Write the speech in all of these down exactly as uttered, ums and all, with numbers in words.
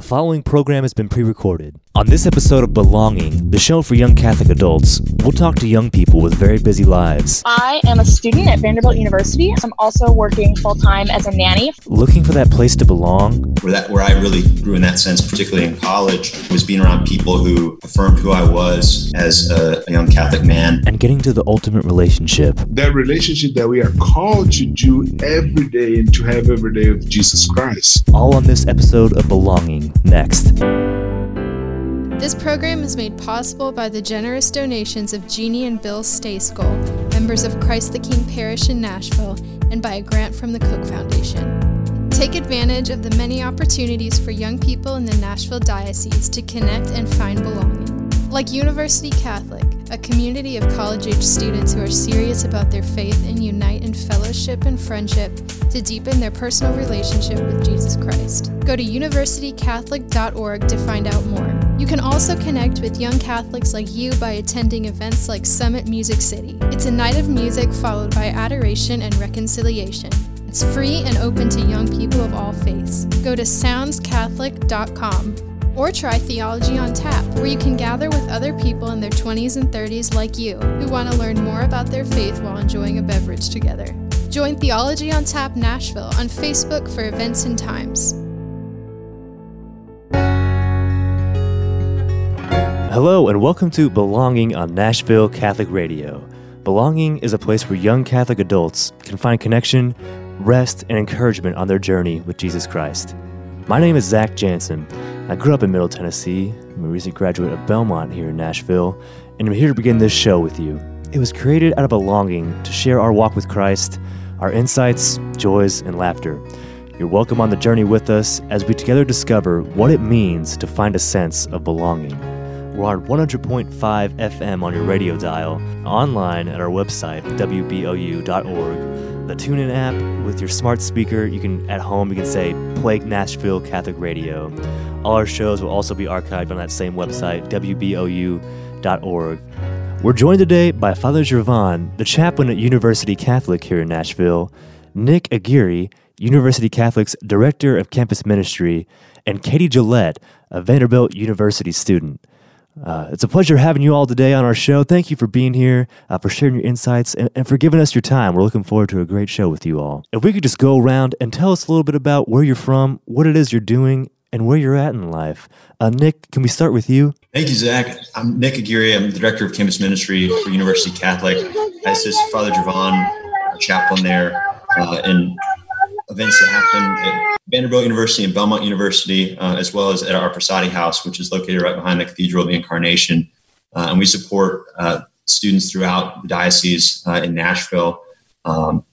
The following program has been pre-recorded. On this episode of Belonging, the show for young Catholic adults, we'll talk to young people with very busy lives. I am a student at Vanderbilt University. I'm also working full-time as a nanny. Looking for that place to belong. Where, that, where I really grew in that sense, particularly in college, was being around people who affirmed who I was as a, a young Catholic man. And getting to the ultimate relationship. That relationship that we are called to do every day and to have every day with Jesus Christ. All on this episode of Belonging. Next. This program is made possible by the generous donations of Jeannie and Bill Stayskull, members of Christ the King Parish in Nashville, and by a grant from the Cook Foundation. Take advantage of the many opportunities for young people in the Nashville Diocese to connect and find belonging. Like University Catholic, a community of college-age students who are serious about their faith and unite in fellowship and friendship to deepen their personal relationship with Jesus Christ. Go to university catholic dot org to find out more. You can also connect with young Catholics like you by attending events like Summit Music City. It's a night of music followed by adoration and reconciliation. It's free and open to young people of all faiths. Go to sounds catholic dot com. Or try Theology on Tap, where you can gather with other people in their twenties and thirties like you, who want to learn more about their faith while enjoying a beverage together. Join Theology on Tap Nashville on Facebook for events and times. Hello and welcome to Belonging on Nashville Catholic Radio. Belonging is a place where young Catholic adults can find connection, rest, and encouragement on their journey with Jesus Christ. My name is Zach Jansen. I grew up in Middle Tennessee. I'm a recent graduate of Belmont here in Nashville, and I'm here to begin this show with you. It was created out of a longing to share our walk with Christ, our insights, joys, and laughter. You're welcome on the journey with us as we together discover what it means to find a sense of belonging. We're on one hundred point five F M on your radio dial, online at our website, W B O U dot org. The TuneIn app with your smart speaker. You can at home you can say play Nashville Catholic Radio. All our shows will also be archived on that same website, W B O U dot org. We're joined today by Father Gervon, the chaplain at University Catholic here in Nashville, Nick Aguirre, University Catholic's Director of Campus Ministry, and Katie Gillette, a Vanderbilt University student. Uh, it's a pleasure having you all today on our show. Thank you for being here, uh, for sharing your insights, and, and for giving us your time. We're looking forward to a great show with you all. If we could just go around and tell us a little bit about where you're from, what it is you're doing, and where you're at in life. Uh, Nick, can we start with you? Thank you, Zach. I'm Nick Aguirre. I'm the Director of Campus Ministry for University Catholic. I assist Father Javon, chaplain there, uh, in events that happen at Vanderbilt University and Belmont University, uh, as well as at our Prasati House, which is located right behind the Cathedral of the Incarnation. Uh, and we support uh, students throughout the diocese uh, in Nashville um,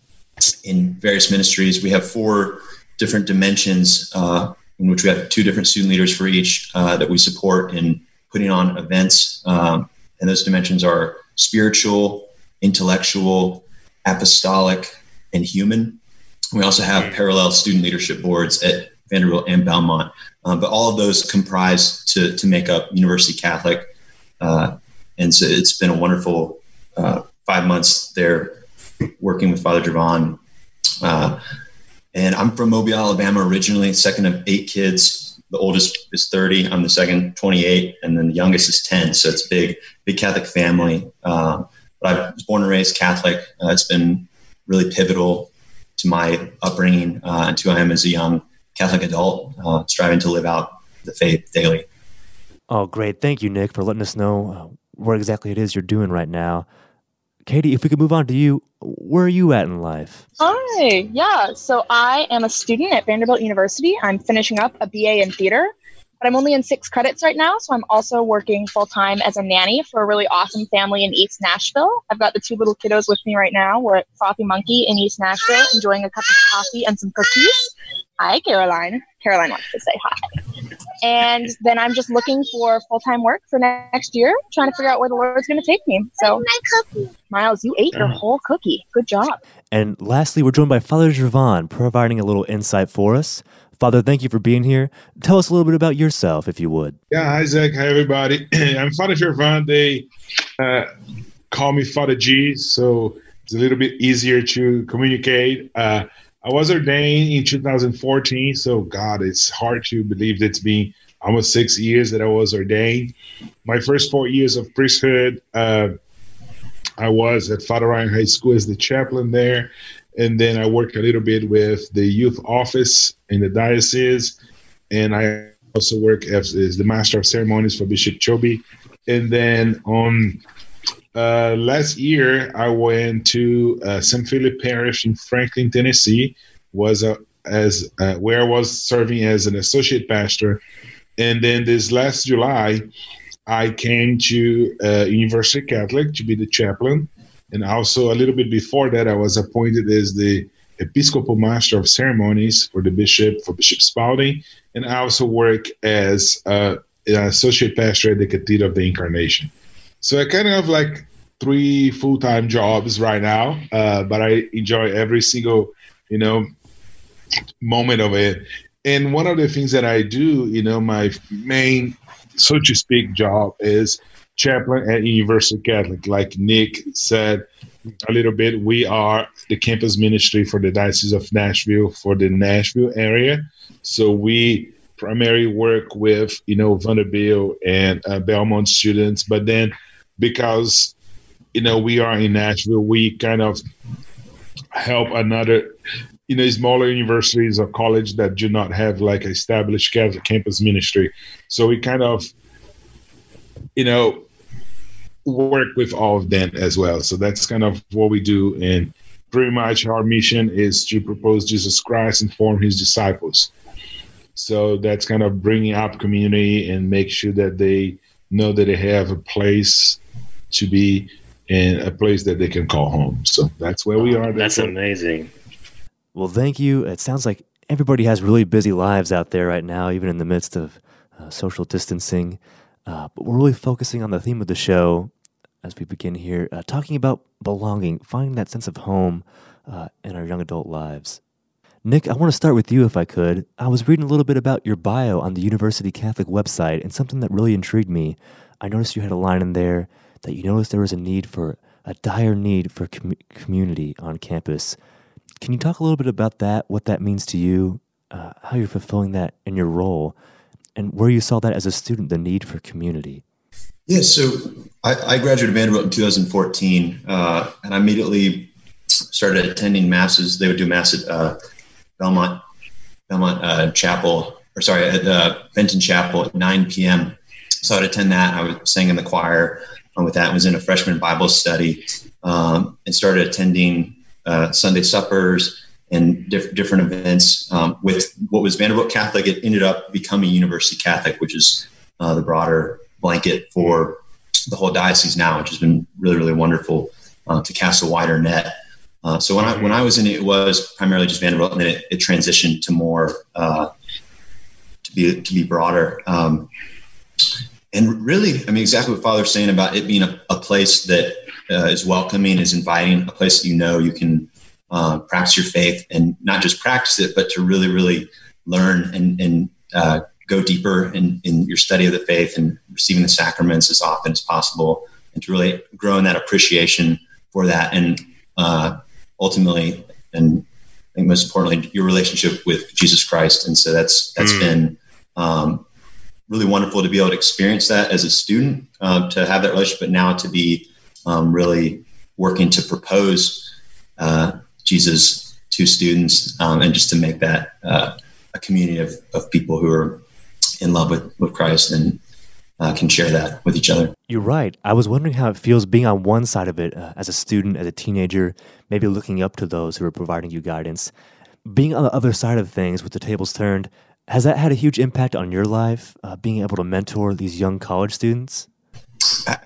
in various ministries. We have four different dimensions uh, in which we have two different student leaders for each uh, that we support in putting on events. Um, and those dimensions are spiritual, intellectual, apostolic, and human. We also have parallel student leadership boards at Vanderbilt and Belmont, um, but all of those comprise to to make up University Catholic. Uh, and so it's been a wonderful uh, five months there working with Father Javon. Uh, and I'm from Mobile, Alabama, originally, second of eight kids. The oldest is thirty. I'm the second, twenty-eight. And then the youngest is ten. So it's a big, big Catholic family. Uh, but I was born and raised Catholic. Uh, it's been really pivotal to my upbringing uh, and to who I am as a young Catholic adult, uh, striving to live out the faith daily. Oh, great. Thank you, Nick, for letting us know what exactly it is you're doing right now. Katie, if we could move on to you, where are you at in life? Hi. Yeah. So I am a student at Vanderbilt University. I'm finishing up a B A in theater, but I'm only in six credits right now. So I'm also working full-time as a nanny for a really awesome family in East Nashville. I've got the two little kiddos with me right now. We're at Frothy Monkey in East Nashville, enjoying a cup of coffee and some cookies. Hi, Caroline. Caroline wants to say hi. And then I'm just looking for full-time work for next year, trying to figure out where the Lord's going to take me. So, Miles, you ate your whole cookie. Good job. And lastly, we're joined by Father Gervon, providing a little insight for us. Father, thank you for being here. Tell us a little bit about yourself, if you would. Yeah, hi, Zach. Hi, everybody. I'm Father Gervon. They uh, call me Father G, so it's a little bit easier to communicate. Uh, I was ordained in two thousand fourteen, so God, it's hard to believe it's been almost six years that I was ordained. My first four years of priesthood, uh, I was at Father Ryan High School as the chaplain there, and then I worked a little bit with the youth office in the diocese, and I also work as, as the master of ceremonies for Bishop Chobi. And then on uh, last year, I went to uh, Saint Philip Parish in Franklin, Tennessee, was a, as uh, where I was serving as an associate pastor. And then this last July, I came to uh, University Catholic to be the chaplain. And also a little bit before that, I was appointed as the Episcopal Master of Ceremonies for the Bishop, for Bishop Spalding. And I also work as uh, an associate pastor at the Cathedral of the Incarnation. So I kind of have like three full-time jobs right now, uh, but I enjoy every single, you know, moment of it. And one of the things that I do, you know, my main, so to speak, job is chaplain at University Catholic. Like Nick said a little bit, we are the campus ministry for the Diocese of Nashville, for the Nashville area. So we primarily work with, you know, Vanderbilt and uh, Belmont students. But then because, you know, we are in Nashville, we kind of help another, you know, smaller universities or colleges that do not have like established Catholic campus ministry. So we kind of, you know, work with all of them as well. So that's kind of what we do. And pretty much our mission is to propose Jesus Christ and form his disciples. So that's kind of bringing up community and make sure that they know that they have a place to be and a place that they can call home. So that's where we are. That's, that's amazing. Well, thank you. It sounds like everybody has really busy lives out there right now, even in the midst of uh, social distancing. Uh, but we're really focusing on the theme of the show as we begin here, uh, talking about belonging, finding that sense of home uh, in our young adult lives. Nick, I want to start with you if I could. I was reading a little bit about your bio on the University Catholic website, and something that really intrigued me. I noticed you had a line in there that you noticed there was a need for, a dire need for com- community on campus. Can you talk a little bit about that, what that means to you, uh, how you're fulfilling that in your role, and where you saw that as a student, the need for community? Yeah, so I, I graduated Vanderbilt in two thousand fourteen, uh, and I immediately started attending masses. They would do mass at uh, Belmont Belmont uh, Chapel, or sorry, at uh, Benton Chapel at nine p.m. So I'd attend that. I was sang in the choir. And with that, I was in a freshman Bible study um, and started attending uh, Sunday suppers and diff- different events um, with what was Vanderbilt Catholic. It ended up becoming University Catholic, which is uh, the broader blanket for the whole diocese now, which has been really, really wonderful uh, to cast a wider net. Uh, so when I when I was in it, it was primarily just Vanderbilt, and then it, it transitioned to more, uh, to be to be broader. Um, and really, I mean, exactly what Father's saying about it being a, a place that uh, is welcoming, is inviting, a place that you know you can Uh, practice your faith, and not just practice it, but to really, really learn and, and uh, go deeper in, in your study of the faith and receiving the sacraments as often as possible, and to really grow in that appreciation for that. And uh, ultimately, and I think most importantly, your relationship with Jesus Christ. And so that's, that's mm. been um, really wonderful to be able to experience that as a student, uh, to have that relationship, but now to be um, really working to propose uh, Jesus to students, um, and just to make that uh, a community of, of people who are in love with, with Christ and uh, can share that with each other. You're right. I was wondering how it feels being on one side of it uh, as a student, as a teenager, maybe looking up to those who are providing you guidance. Being on the other side of things with the tables turned, has that had a huge impact on your life, uh, being able to mentor these young college students?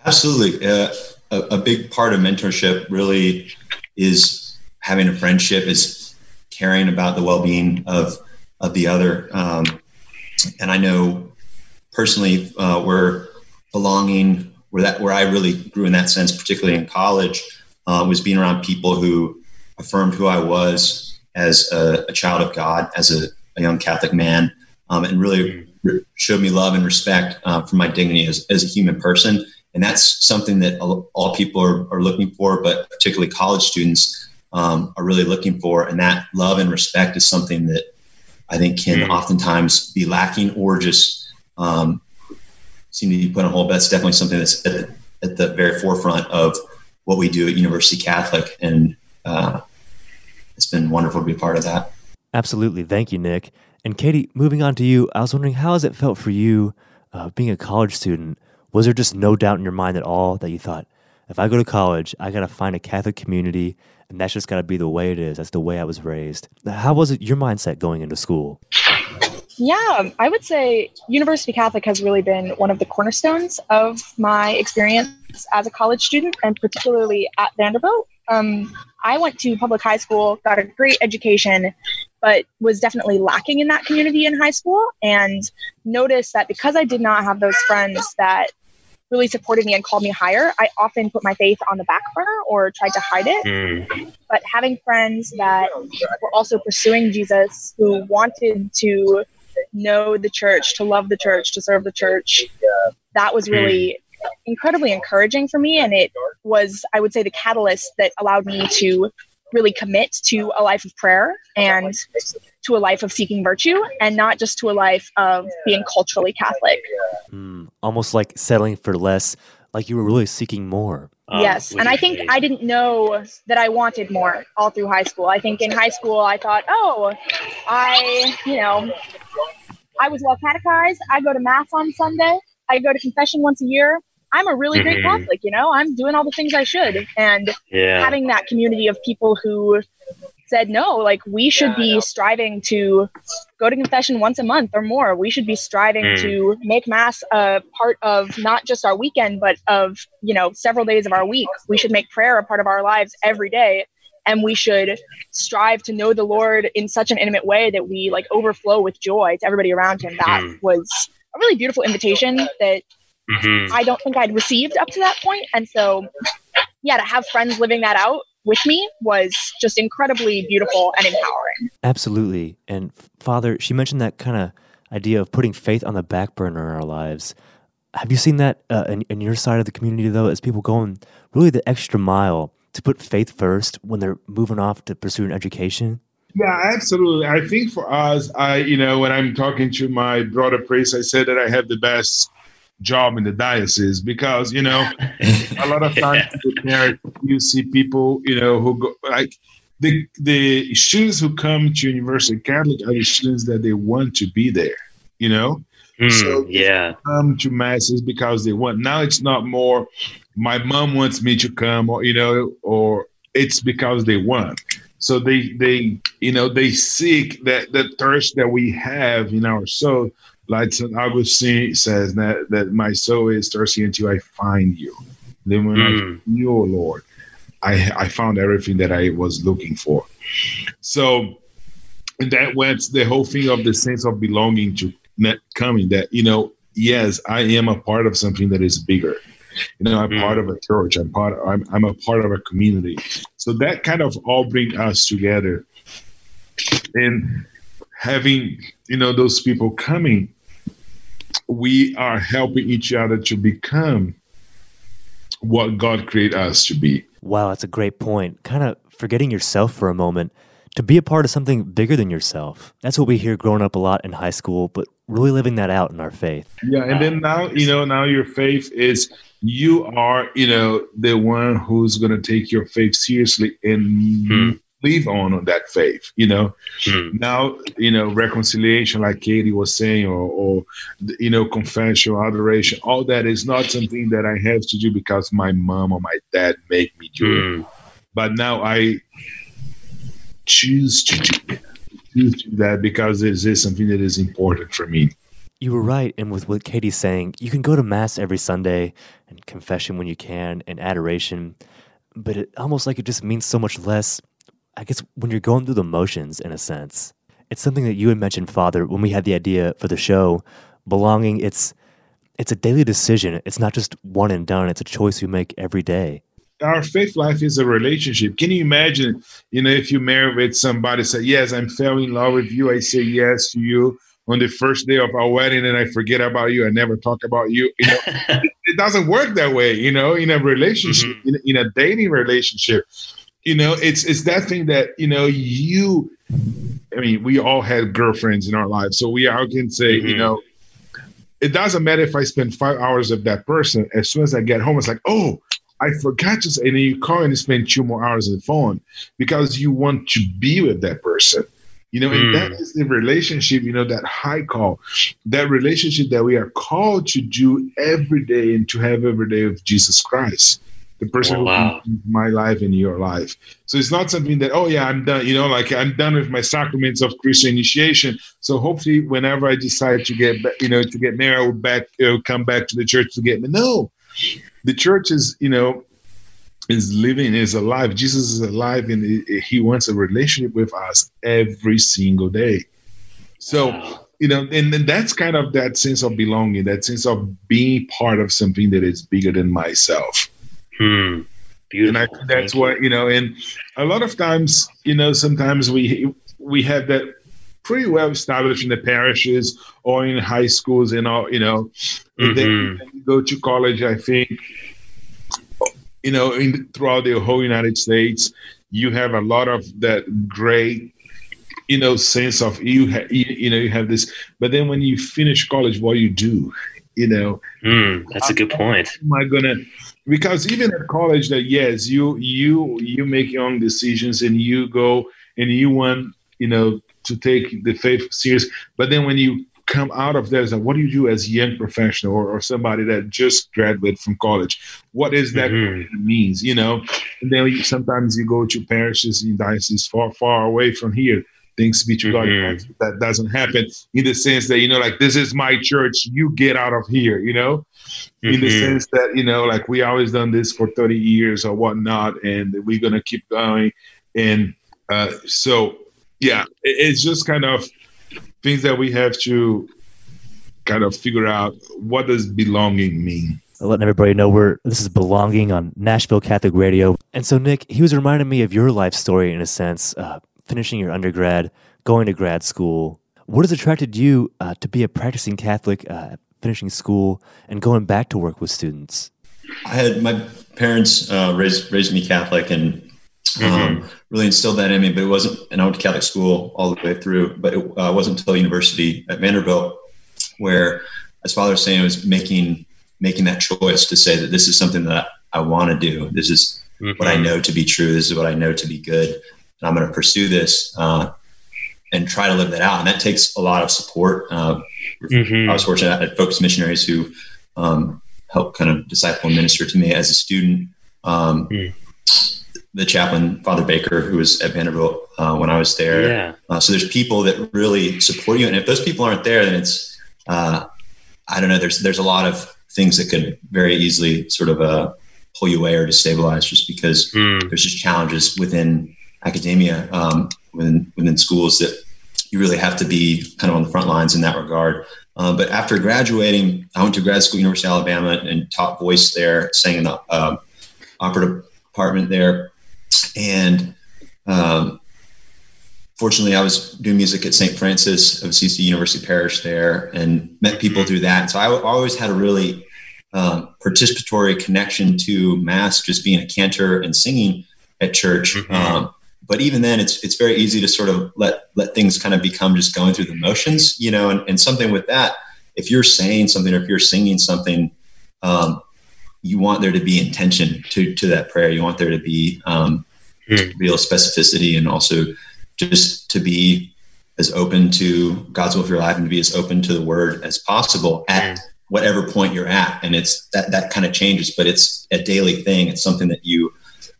Absolutely. Uh, a, a big part of mentorship really is having a friendship, is caring about the well-being of, of the other. Um, and I know personally uh, where belonging, where that, where I really grew in that sense, particularly in college, uh, was being around people who affirmed who I was as a, a child of God, as a, a young Catholic man, um, and really re- showed me love and respect uh, for my dignity as, as a human person. And that's something that all, all people are, are looking for, but particularly college students. um, are really looking for. And that love and respect is something that I think can mm. oftentimes be lacking or just um, seem to be put on hold. But that's definitely something that's at the, at the very forefront of what we do at University Catholic. And uh, it's been wonderful to be a part of that. Absolutely. Thank you, Nick. And Katie, moving on to you, I was wondering, how has it felt for you uh, being a college student? Was there just no doubt in your mind at all that you thought, if I go to college, I got to find a Catholic community, and that's just got to be the way it is? That's the way I was raised. How was it your mindset going into school? Yeah, I would say University Catholic has really been one of the cornerstones of my experience as a college student, and particularly at Vanderbilt. Um, I went to public high school, got a great education, but was definitely lacking in that community in high school, and noticed that because I did not have those friends that really supported me and called me higher, I often put my faith on the back burner or tried to hide it. Mm. But having friends that were also pursuing Jesus, who wanted to know the church, to love the church, to serve the church, that was really mm. incredibly encouraging for me. And it was, I would say, the catalyst that allowed me to really commit to a life of prayer and to a life of seeking virtue, and not just to a life of being culturally Catholic. Mm, almost like settling for less, like you were really seeking more. Um, yes. And I think I didn't know that I wanted more all through high school. I think in high school I thought, oh, I, you know, I was well catechized. I go to mass on Sunday. I go to confession once a year. I'm a really great mm-hmm. Catholic, you know, I'm doing all the things I should. And yeah. having that community of people who said, no, like we should yeah, be striving to go to confession once a month or more. We should be striving mm. to make mass a part of not just our weekend, but of, you know, several days of our week. We should make prayer a part of our lives every day. And we should strive to know the Lord in such an intimate way that we like overflow with joy to everybody around him. That mm. was a really beautiful invitation that Mm-hmm. I don't think I'd received up to that point. And so, yeah, to have friends living that out with me was just incredibly beautiful and empowering. Absolutely. And Father, she mentioned that kind of idea of putting faith on the back burner in our lives. Have you seen that uh, in, in your side of the community, though, as people going really the extra mile to put faith first when they're moving off to pursue an education? Yeah, absolutely. I think for us, I, you know, when I'm talking to my broader priest, I said that I have the best job in the diocese, because you know a lot of times yeah. you see people you know who go like the the students who come to University Catholic are the students that they want to be there, you know mm, so yeah come to masses because they want. Now it's not more my mom wants me to come, or you know or it's because they want. So they they you know they seek that that thirst that we have in our soul. Like Saint Augustine says that, that my soul is thirsty until I find you. Then when mm. I find you, oh Lord, I I found everything that I was looking for. So and that went the whole thing of the sense of belonging to not coming, that, you know, yes, I am a part of something that is bigger. You know, I'm mm. part of a church. I'm part of, I'm, I'm a part of a community. So that kind of all brings us together. And having, you know, those people coming, we are helping each other to become what God created us to be. Wow, that's a great point. Kind of forgetting yourself for a moment to be a part of something bigger than yourself. That's what we hear growing up a lot in high school, but really living that out in our faith. Yeah, and then now, you know, now your faith is you are, you know, the one who's going to take your faith seriously and hmm. live on on that faith, you know. Hmm. Now, you know, reconciliation, like Katie was saying, or, or, you know, confession, adoration, all that is not something that I have to do because my mom or my dad make me do hmm. it. But now I choose to do that, choose to do that because this is something that is important for me. You were right. And with what Katie's saying, you can go to mass every Sunday and confession when you can and adoration, but it almost like it just means so much less, I guess, when you're going through the motions, in a sense. It's something that you had mentioned, Father, when we had the idea for the show, belonging. It's it's a daily decision. It's not just one and done. It's a choice you make every day. Our faith life is a relationship. Can you imagine, you know, if you marry with somebody, say, yes, I'm fell in love with you. I say yes to you on the first day of our wedding, and I forget about you. I never talk about you. You know, it, it doesn't work that way, you know, in a relationship, mm-hmm. in, in a dating relationship. You know, it's it's that thing that, you know, you, I mean, we all had girlfriends in our lives. So we all can say, mm-hmm. you know, it doesn't matter if I spend five hours with that person. As soon as I get home, it's like, oh, I forgot to say. And then you call and you spend two more hours on the phone because you want to be with that person. You know, mm. and that is the relationship, you know, that high call, that relationship that we are called to do every day and to have every day with Jesus Christ, the person oh, wow. who is my life and your life. So it's not something that, oh, yeah, I'm done, you know, like I'm done with my sacraments of Christian initiation. So hopefully whenever I decide to get, you know, to get married, I will back, you know, come back to the church to get me. No, the church is, you know, is living, is alive. Jesus is alive, and he wants a relationship with us every single day. So, wow. you know, and, and that's kind of that sense of belonging, that sense of being part of something that is bigger than myself. Hmm. Beautiful. And I think that's Thank what, you. you know, and a lot of times, you know, sometimes we we have that pretty well established in the parishes or in high schools and all, you know, mm-hmm. then, then you go to college, I think, you know, in, throughout the whole United States, you have a lot of that great, you know, sense of, you, ha- you, you know, you have this. But then when you finish college, what do you do? You know? Mm, that's a good I, point. Am I going to... Because even at college, that yes, you you you make your own decisions and you go and you want, you know, to take the faith serious. But then when you come out of there, it's like, what do you do as a young professional or, or somebody that just graduated from college? What is that mm-hmm. means, you know? And then you, sometimes you go to parishes in dioceses far, far away from here. Thanks be to God, mm-hmm. that doesn't happen in the sense that, you know, like, this is my church, you get out of here, you know? In mm-hmm. the sense that, you know, like, we always done this for thirty years or whatnot, and we're going to keep going. And uh, so, yeah, it's just kind of things that we have to kind of figure out, what does belonging mean? Letting everybody know we're this is Belonging on Nashville Catholic Radio. And so, Nick, he was reminding me of your life story, in a sense, uh, finishing your undergrad, going to grad school. What has attracted you uh, to be a practicing Catholic, uh, finishing school, and going back to work with students? I had my parents uh, raised raised me Catholic, and mm-hmm. um, really instilled that in me. But it wasn't, and I went to Catholic school all the way through. But it uh, wasn't until university at Vanderbilt, where, as Father was saying, I was making making that choice to say that this is something that I, I want to do. This is mm-hmm. what I know to be true. This is what I know to be good. And I'm going to pursue this uh, and try to live that out. And that takes a lot of support. Uh, mm-hmm. I was fortunate. I had focused missionaries who um, helped kind of disciple and minister to me as a student. Um, mm. The chaplain, Father Baker, who was at Vanderbilt uh, when I was there. Yeah. Uh, so there's people that really support you. And if those people aren't there, then it's, uh, I don't know, there's there's a lot of things that could very easily sort of uh, pull you away or destabilize, just because mm. there's just challenges within academia, um, within, within schools, that you really have to be kind of on the front lines in that regard. Uh, but after graduating, I went to grad school, University of Alabama, and taught voice there, sang in the uh, opera department there. And um, fortunately, I was doing music at Saint Francis of C C University Parish there, and met people through that. So I always had a really uh, participatory connection to Mass, just being a cantor and singing at church. Mm-hmm. Um, but even then, it's it's very easy to sort of let let things kind of become just going through the motions, you know, and, and something with that, if you're saying something or if you're singing something, um, you want there to be intention to to that prayer. You want there to be um, mm. real specificity, and also just to be as open to God's will for your life, and to be as open to the Word as possible at mm. whatever point you're at. And it's that that kind of changes, but it's a daily thing. It's something that you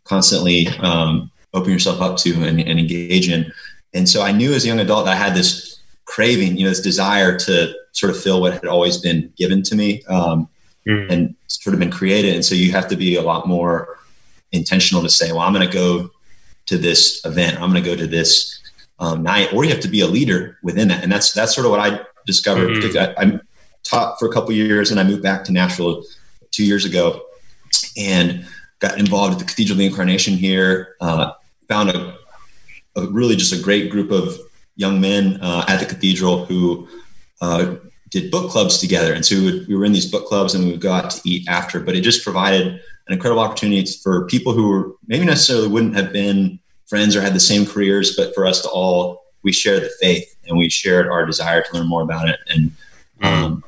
constantly um, open yourself up to and, and engage in. And so I knew as a young adult that I had this craving, you know, this desire to sort of fill what had always been given to me. Um, Mm. and sort of been created. And so you have to be a lot more intentional to say, well, I'm going to go to this event. I'm going to go to this um, night, or you have to be a leader within that. And that's, that's sort of what I discovered. Mm. I, I taught for a couple of years, and I moved back to Nashville two years ago and got involved at the Cathedral of the Incarnation here. Uh, found a, a really just a great group of young men uh, at the Cathedral who, uh, did book clubs together. And so we, would, we were in these book clubs, and we would go out to eat after, but it just provided an incredible opportunity for people who were maybe necessarily wouldn't have been friends or had the same careers, but for us to all, we shared the faith and we shared our desire to learn more about it. And, um,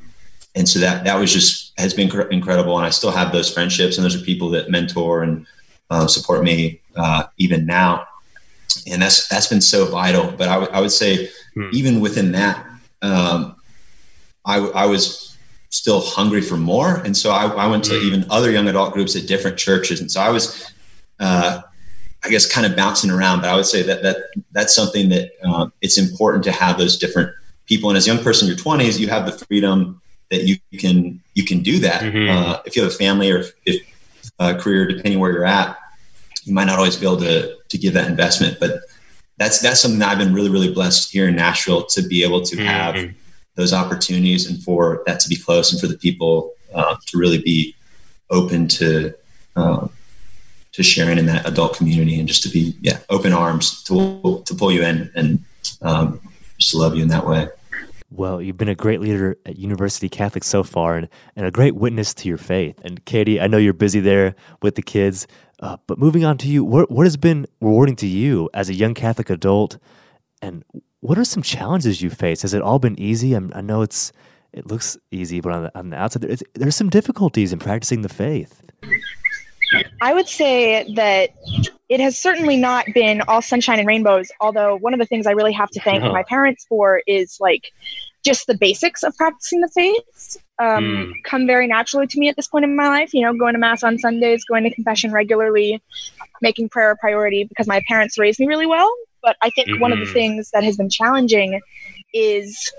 and so that, that was just, has been cr- incredible. And I still have those friendships, and those are people that mentor and uh, support me uh, even now. And that's, that's been so vital. But I, w- I would say mm. even within that, um, I, w- I was still hungry for more. And so I, I went to mm. even other young adult groups at different churches. And so I was, uh, I guess, kind of bouncing around, but I would say that, that that's something that uh, it's important to have those different people. And as a young person in your twenties, you have the freedom that you can, you can do that. Mm-hmm. Uh, if you have a family or if a uh, career, depending where you're at, you might not always be able to, to give that investment, but that's, that's something that I've been really, really blessed here in Nashville to be able to mm-hmm. have those opportunities and for that to be close and for the people uh, to really be open to, um, to sharing in that adult community, and just to be yeah open arms to to pull you in and um, just to love you in that way. Well, you've been a great leader at University Catholic so far, and, and a great witness to your faith. And Katie, I know you're busy there with the kids, uh, but moving on to you, what what has been rewarding to you as a young Catholic adult, and what are some challenges you face? Has it all been easy? I'm, I know it's it looks easy, but on the, on the outside, there, it's, there's some difficulties in practicing the faith. I would say that it has certainly not been all sunshine and rainbows, although one of the things I really have to thank no. my parents for is like just the basics of practicing the faith um, mm. come very naturally to me at this point in my life, you know, going to mass on Sundays, going to confession regularly, making prayer a priority, because my parents raised me really well. But I think mm-hmm. one of the things that has been challenging is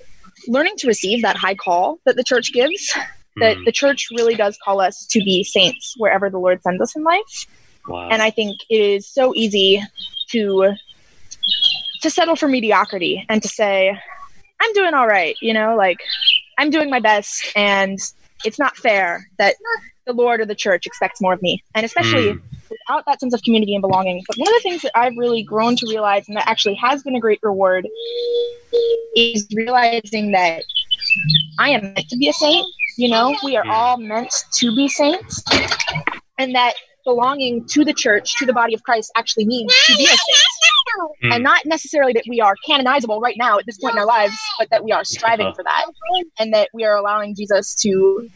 learning to receive that high call that the church gives. That the church really does call us to be saints wherever the Lord sends us in life. Wow. And I think it is so easy to to settle for mediocrity and to say, I'm doing all right, you know, like I'm doing my best, and it's not fair that the Lord or the church expects more of me. And especially mm. without that sense of community and belonging. But one of the things that I've really grown to realize, and that actually has been a great reward, is realizing that I am meant to be a saint. You know, we are all meant to be saints, and that belonging to the church, to the body of Christ, actually means to be a saint, mm. and not necessarily that we are canonizable right now at this point in our lives, but that we are striving for that, and that we are allowing Jesus to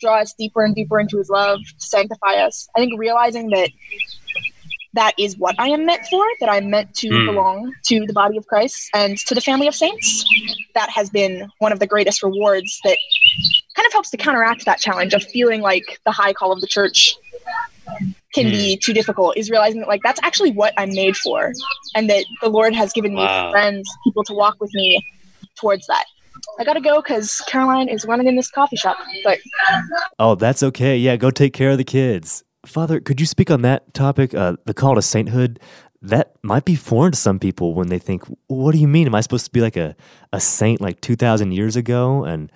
draw us deeper and deeper into his love, to sanctify us. I think realizing that that is what I am meant for, that I'm meant to mm. belong to the body of Christ and to the family of saints, that has been one of the greatest rewards that kind of helps to counteract that challenge of feeling like the high call of the church can mm. be too difficult, is realizing that like, that's actually what I'm made for. And that the Lord has given me wow. friends, people to walk with me towards that. I got to go because Caroline is running in this coffee shop. But oh, that's okay. Yeah. Go take care of the kids. Father, could you speak on that topic? Uh, the call to sainthood, that might be foreign to some people when they think, what do you mean? Am I supposed to be like a, a saint like two thousand years ago? And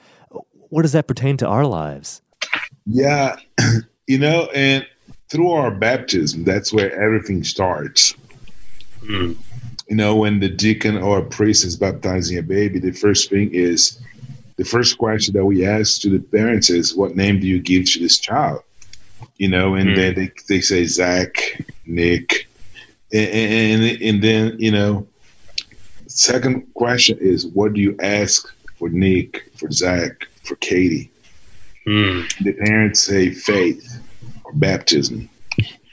what does that pertain to our lives? Yeah, you know, and through our baptism, that's where everything starts. Mm. You know, when the deacon or a priest is baptizing a baby, the first thing is, the first question that we ask to the parents is, what name do you give to this child? You know, and mm. then they, they say Zach, Nick, and, and and then, you know, second question is, what do you ask for Nick, for Zach, for Katie? Mm. The parents say faith or baptism.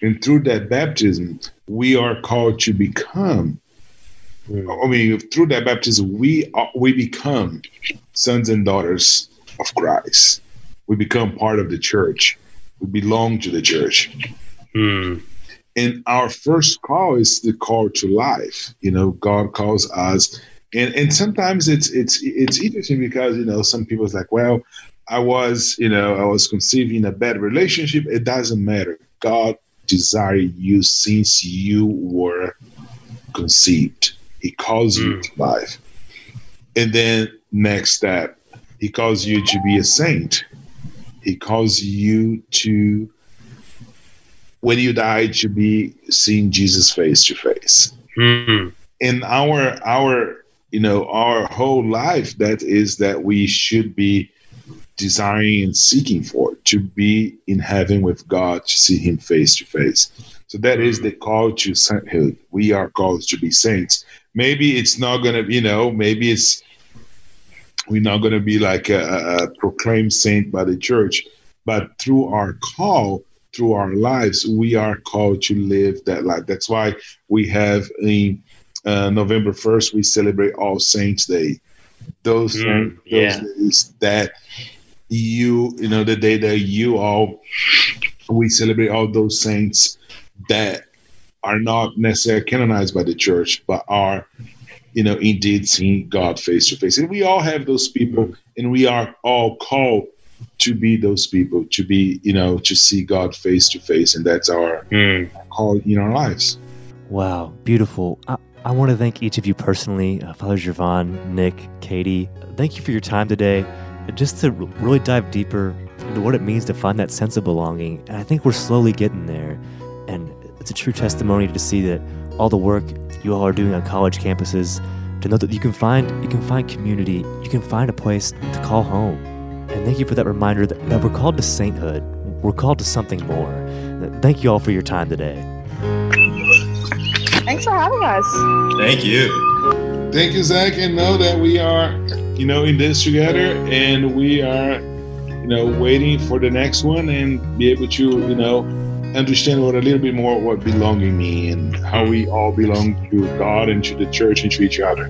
And through that baptism, we are called to become. Mm. I mean, through that baptism, we are, we become sons and daughters of Christ. We become part of the church. We belong to the church. Mm. And our first call is the call to life. You know, God calls us. And and sometimes it's it's it's interesting because, you know, some people is like, well, I was, you know, I was conceived in a bad relationship. It doesn't matter. God desired you since you were conceived. He calls you to life. And then next step, he calls you to be a saint. He calls you to, when you die, to be seeing Jesus face to face. Mm-hmm. And our our you know, our whole life, that is that we should be desiring and seeking for it. to be in heaven with God, to see him face to face. So that is the call to sainthood. We are called to be saints. Maybe it's not going to, you know, maybe it's, we're not going to be like a, a proclaimed saint by the church, but through our call, through our lives, we are called to live that life. That's why we have in uh, November first, we celebrate All Saints Day. Those, mm, those yeah. days that you, you know, the day that you all, we celebrate all those saints that are not necessarily canonized by the church, but are, you know, indeed seeing God face to face. And we all have those people, and we are all called to be those people, to be, you know, to see God face to face. And that's our mm. call in our lives. Wow. Beautiful. I, I want to thank each of you personally, uh, Father Gervon, Nick, Katie. Thank you for your time today. Just to really dive deeper into what it means to find that sense of belonging. And I think we're slowly getting there. And it's a true testimony to see that all the work you all are doing on college campuses, to know that you can find you can find community, you can find a place to call home. And thank you for that reminder that, that we're called to sainthood. We're called to something more. Thank you all for your time today. Thanks for having us. Thank you. Thank you, Zach. And know that we are, you know, in this together, and we are, you know, waiting for the next one and be able to, you know, understand what a little bit more what belonging means and how we all belong to God and to the church and to each other.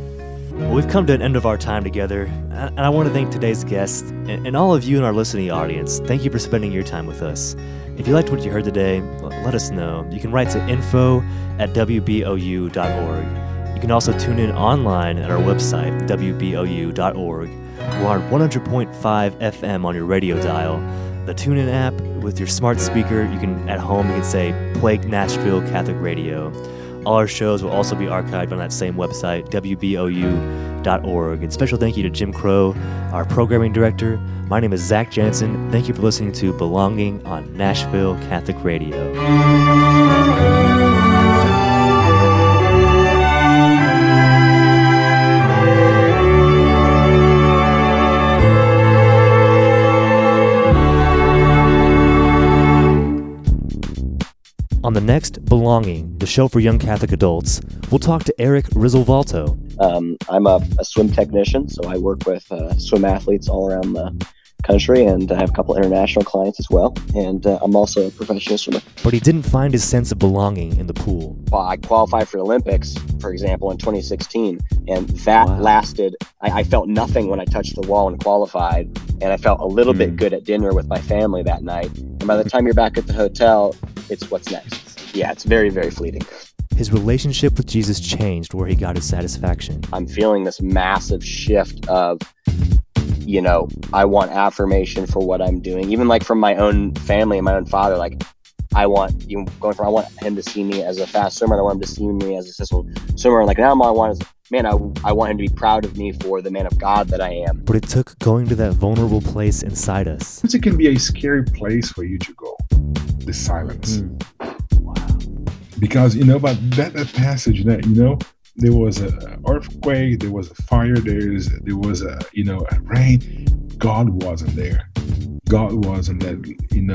Well, we've come to an end of our time together, and I want to thank today's guest and all of you in our listening audience. Thank you for spending your time with us. If you liked what you heard today, let us know. You can write to info at w b o u dot org. You can also tune in online at our website, w b o u dot org. We're on one hundred point five F M on your radio dial. The TuneIn app with your smart speaker, you can at home, you can say play Nashville Catholic Radio. All our shows will also be archived on that same website, w b o u dot org. And special thank you to Jim Crow, our programming director. My name is Zach Jansen. Thank you for listening to Belonging on Nashville Catholic Radio. On the next Belonging, the show for young Catholic adults, we'll talk to Eric Risalvolto. Um, I'm a, a swim technician, so I work with uh, swim athletes all around the country, and I have a couple international clients as well, and uh, I'm also a professional swimmer. But he didn't find his sense of belonging in the pool. Well, I qualified for the Olympics, for example, in twenty sixteen, and that wow. lasted. I, I felt nothing when I touched the wall and qualified, and I felt a little mm. bit good at dinner with my family that night, and by the time you're back at the hotel, it's what's next. Yeah, it's very, very fleeting. His relationship with Jesus changed where he got his satisfaction. I'm feeling this massive shift of, you know, I want affirmation for what I'm doing, even like from my own family and my own father. Like, I want, you know, going from, I want him to see me as a fast swimmer, and I want him to see me as a successful swimmer. And like, now all I want is, man, I, I want him to be proud of me for the man of God that I am. But it took going to that vulnerable place inside us. It can be a scary place for you to go. The silence. Mm. Wow. Because, you know, but that, that passage that, you know, there was an earthquake, there was a fire, there is, there was a, you know, a rain. God wasn't there. God wasn't that, you know,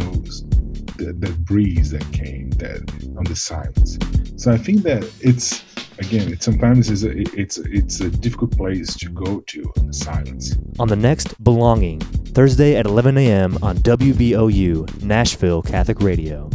that, that breeze that came that on the silence. So I think that it's, again, it sometimes is a, it's it's a difficult place to go to, in the silence. On the next Belonging, Thursday at eleven a.m. on W B O U, Nashville Catholic Radio.